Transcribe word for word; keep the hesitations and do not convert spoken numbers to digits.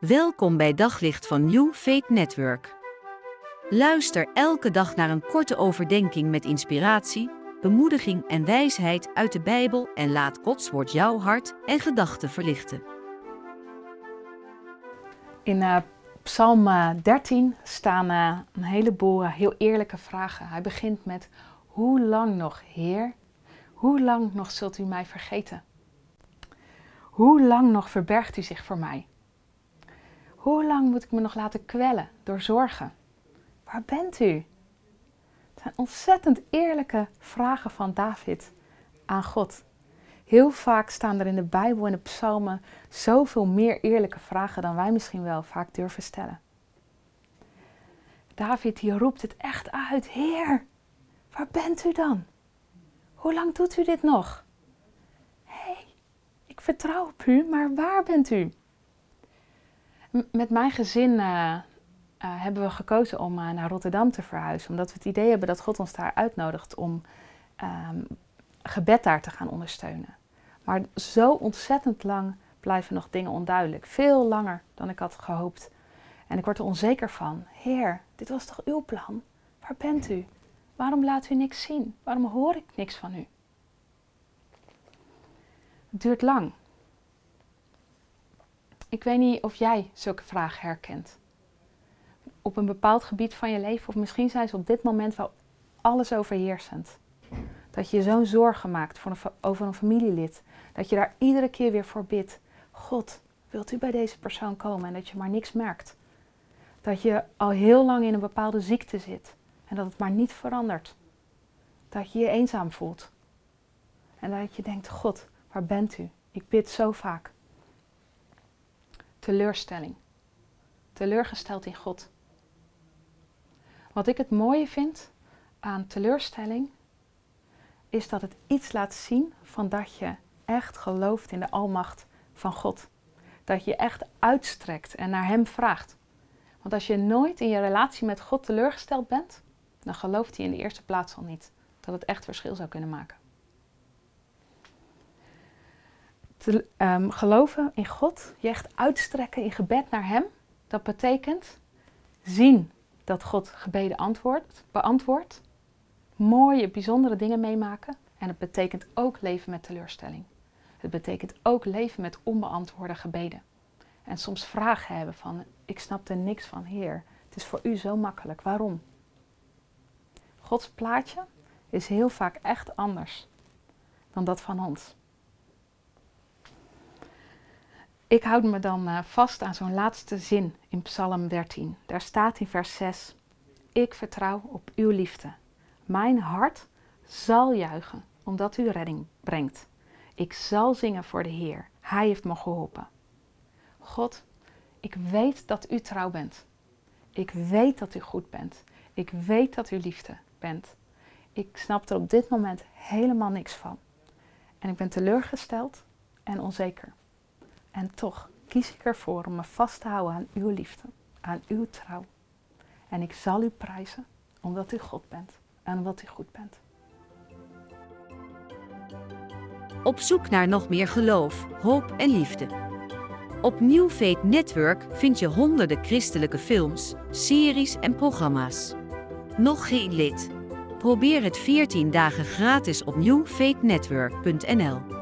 Welkom bij Daglicht van New Faith Network. Luister elke dag naar een korte overdenking met inspiratie, bemoediging en wijsheid uit de Bijbel en laat Gods woord jouw hart en gedachten verlichten. In uh, Psalm dertien staan uh, een heleboel uh, heel eerlijke vragen. Hij begint met: hoe lang nog, Heer? Hoe lang nog zult u mij vergeten? Hoe lang nog verbergt u zich voor mij? Hoe lang moet ik me nog laten kwellen door zorgen? Waar bent u? Het zijn ontzettend eerlijke vragen van David aan God. Heel vaak staan er in de Bijbel en de psalmen zoveel meer eerlijke vragen dan wij misschien wel vaak durven stellen. David die roept het echt uit. Heer, waar bent u dan? Hoe lang doet u dit nog? Hé, hey, ik vertrouw op u, maar waar bent u? Met mijn gezin uh, uh, hebben we gekozen om uh, naar Rotterdam te verhuizen. Omdat we het idee hebben dat God ons daar uitnodigt om um, gebed daar te gaan ondersteunen. Maar zo ontzettend lang blijven nog dingen onduidelijk. Veel langer dan ik had gehoopt. En ik word er onzeker van. Heer, dit was toch uw plan? Waar bent u? Waarom laat u niks zien? Waarom hoor ik niks van u? Het duurt lang. Ik weet niet of jij zulke vragen herkent. Op een bepaald gebied van je leven, of misschien zijn ze op dit moment wel alles overheersend. Dat je zo'n zorgen maakt voor een, over een familielid. Dat je daar iedere keer weer voor bidt. God, wilt u bij deze persoon komen? En dat je maar niks merkt. Dat je al heel lang in een bepaalde ziekte zit. En dat het maar niet verandert. Dat je je eenzaam voelt. En dat je denkt, God, waar bent u? Ik bid zo vaak. Teleurstelling. Teleurgesteld in God. Wat ik het mooie vind aan teleurstelling, is dat het iets laat zien van dat je echt gelooft in de almacht van God. Dat je echt uitstrekt en naar hem vraagt. Want als je nooit in je relatie met God teleurgesteld bent, dan gelooft hij in de eerste plaats al niet dat het echt verschil zou kunnen maken. Te, um, geloven in God, je echt uitstrekken in gebed naar hem, dat betekent zien dat God gebeden antwoordt, beantwoordt, mooie, bijzondere dingen meemaken en het betekent ook leven met teleurstelling. Het betekent ook leven met onbeantwoorde gebeden en soms vragen hebben van, ik snap er niks van, Heer, het is voor u zo makkelijk, waarom? Gods plaatje is heel vaak echt anders dan dat van ons. Ik houd me dan vast aan zo'n laatste zin in Psalm dertien. Daar staat in vers zes. Ik vertrouw op uw liefde. Mijn hart zal juichen, omdat u redding brengt. Ik zal zingen voor de Heer. Hij heeft me geholpen. God, ik weet dat u trouw bent. Ik weet dat u goed bent. Ik weet dat u liefde bent. Ik snap er op dit moment helemaal niks van. En ik ben teleurgesteld en onzeker. En toch kies ik ervoor om me vast te houden aan uw liefde, aan uw trouw. En ik zal u prijzen, omdat u God bent en omdat u goed bent. Op zoek naar nog meer geloof, hoop en liefde. Op New Faith Network vind je honderden christelijke films, series en programma's. Nog geen lid? Probeer het veertien dagen gratis op new faith network punt n l.